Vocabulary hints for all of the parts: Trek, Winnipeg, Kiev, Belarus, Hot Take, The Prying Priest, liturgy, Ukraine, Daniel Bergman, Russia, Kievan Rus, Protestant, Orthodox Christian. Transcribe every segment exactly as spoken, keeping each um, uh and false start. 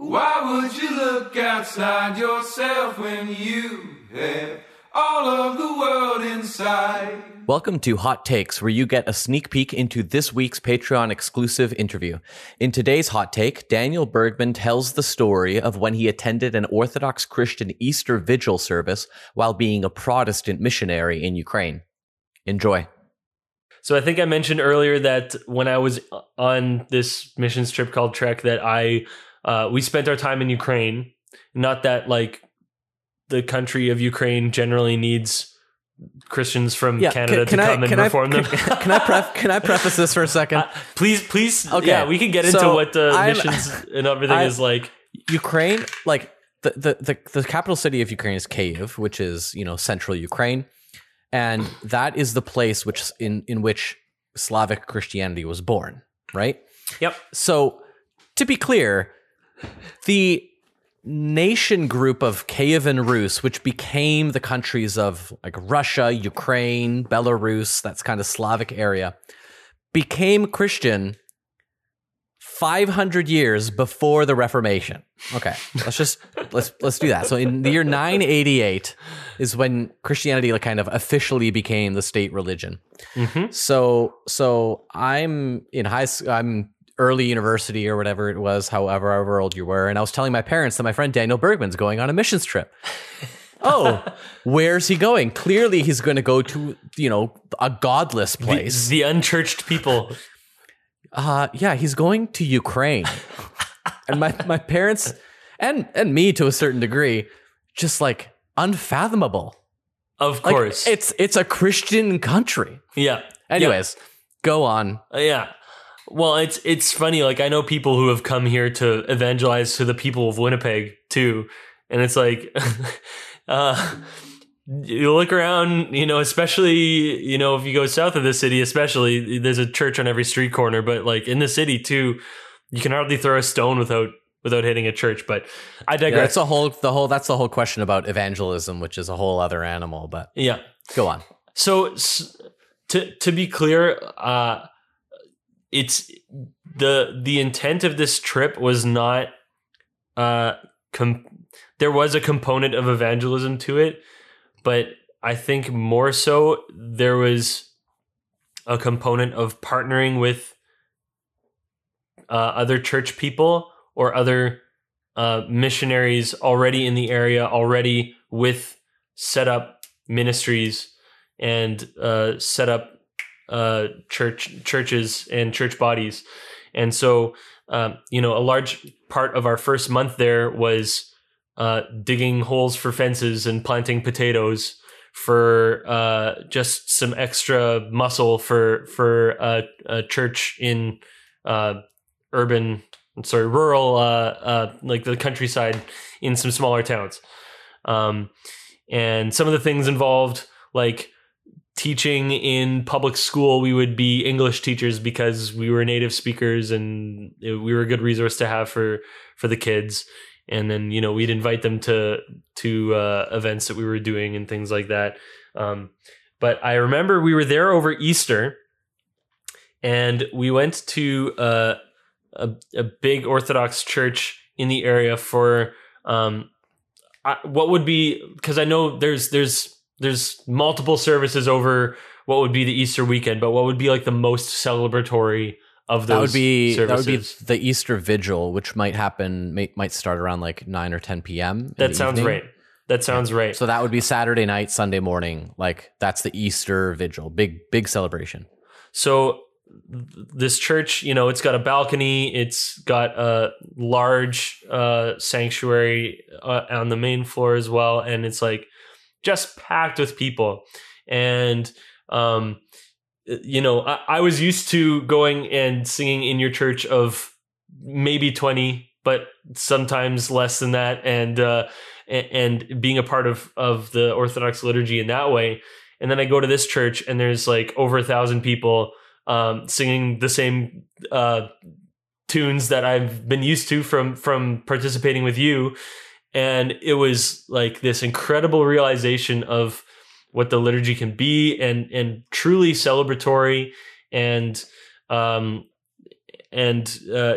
Why would you look outside yourself when you have all of the world inside? Welcome to Hot Takes, where you get a sneak peek into this week's Patreon-exclusive interview. In today's Hot Take, Daniel Bergman tells the story of when he attended an Orthodox Christian Easter vigil service while being a Protestant missionary in Ukraine. Enjoy. So I think I mentioned earlier that when I was on this missions trip called Trek, that I... Uh, we spent our time in Ukraine. Not that like the country of Ukraine generally needs Christians from yeah, Canada can, can to come I, and reform I, them. Can, can I pref- Can I preface this for a second? Uh, please, please. Okay. Yeah, we can get so into what the I'm, missions and everything I, is like. Ukraine, like the, the the the capital city of Ukraine is Kiev, which is you know central Ukraine, and that is the place which in in which Slavic Christianity was born. Right. Yep. So to be clear, the nation group of Kievan Rus, which became the countries of like Russia, Ukraine, Belarus, that's kind of Slavic area, became Christian five hundred years before the Reformation. Okay, let's just let's let's do that. So in the year nine eighty-eight is when Christianity like kind of officially became the state religion. Mm-hmm. So so I'm in high school. I'm early university or whatever it was, however, however old you were. And I was telling my parents that my friend Daniel Bergman's going on a missions trip. Oh, where's he going? Clearly he's going to go to, you know, a godless place. The, the unchurched people. Uh, yeah, he's going to Ukraine. And my, my parents and, and me to a certain degree, just like unfathomable. Of course. Like, it's, it's a Christian country. Yeah. Anyways, yeah. Go on. Uh, yeah. Well, it's it's funny. Like, I know people who have come here to evangelize to the people of Winnipeg, too. And it's like, uh, you look around, you know, especially, you know, if you go south of the city, especially, there's a church on every street corner. But, like, in the city, too, you can hardly throw a stone without without hitting a church. But I digress. Yeah, that's, a whole, the whole, that's the whole question about evangelism, which is a whole other animal. But yeah, go on. So, to, to be clear... uh It's the the intent of this trip was not uh com- there was a component of evangelism to it, but I think more so there was a component of partnering with uh, other church people or other uh, missionaries already in the area, already with set up ministries and uh, set up. Uh, church churches and church bodies. And so, um, you know, a large part of our first month there was uh, digging holes for fences and planting potatoes for uh, just some extra muscle for for a, a church in uh, urban, sorry, rural, uh, uh, like the countryside in some smaller towns. Um, and some of the things involved, like, teaching in public school, we would be English teachers because we were native speakers and we were a good resource to have for, for the kids. And then, you know, we'd invite them to, to uh, events that we were doing and things like that. Um, but I remember we were there over Easter and we went to uh, a, a big Orthodox church in the area for um, I, what would be, because I know there's, there's, There's multiple services over what would be the Easter weekend, but what would be like the most celebratory of those that would be, services? That would be the Easter Vigil, which might happen, may, might start around like nine or ten p.m. That sounds evening. right. That sounds yeah. right. So that would be Saturday night, Sunday morning. Like that's the Easter Vigil, big, big celebration. So this church, you know, it's got a balcony. It's got a large uh, sanctuary uh, on the main floor as well. And it's like, just packed with people. And, um, you know, I, I was used to going and singing in your church of maybe twenty, but sometimes less than that. And, uh, and, and being a part of, of the Orthodox liturgy in that way. And then I go to this church and there's like over a thousand people, um, singing the same, uh, tunes that I've been used to from, from participating with you. And it was like this incredible realization of what the liturgy can be and and truly celebratory and um and uh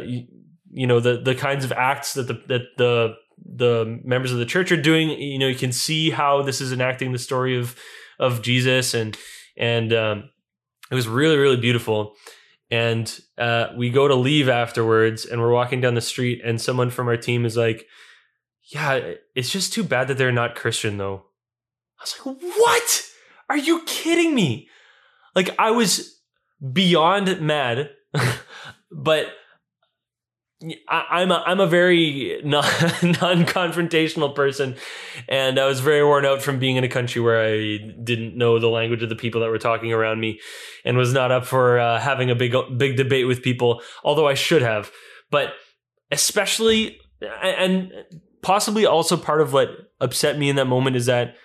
you know, the the kinds of acts that the that the the members of the church are doing. You know, you can see how this is enacting the story of of Jesus, and and um, it was really, really beautiful. And uh, we go to leave afterwards, and we're walking down the street, and someone from our team is like, "Yeah, it's just too bad that they're not Christian, though." I was like, "What? Are you kidding me?" Like, I was beyond mad, but I, I'm a, I'm a very non, non-confrontational person, and I was very worn out from being in a country where I didn't know the language of the people that were talking around me, and was not up for uh, having a big big debate with people, although I should have. But especially, and possibly also part of what upset me in that moment is that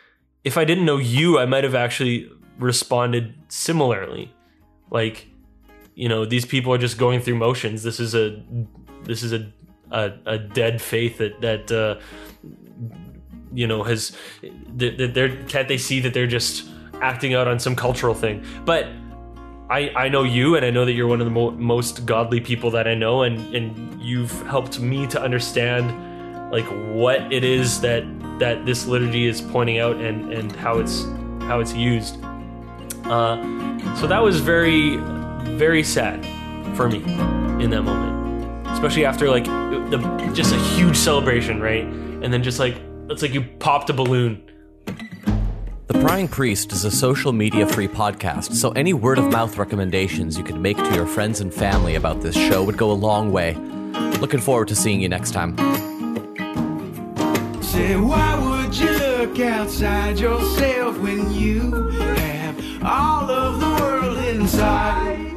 if I didn't know you, I might have actually responded similarly. Like, you know, these people are just going through motions. This is a this is a a, a dead faith that that uh, you know has that they're can't they see that they're just acting out on some cultural thing. But I I know you, and I know that you're one of the mo- most godly people that I know, and and you've helped me to understand like what it is that that this liturgy is pointing out, and and how it's how it's used. Uh, so that was very, very sad for me in that moment, especially after like the, just a huge celebration, right? And then just like, it's like you popped a balloon. The Prying Priest is a social media-free podcast, so any word-of-mouth recommendations you could make to your friends and family about this show would go a long way. Looking forward to seeing you next time. Say, why would you look outside yourself when you have all of the world inside?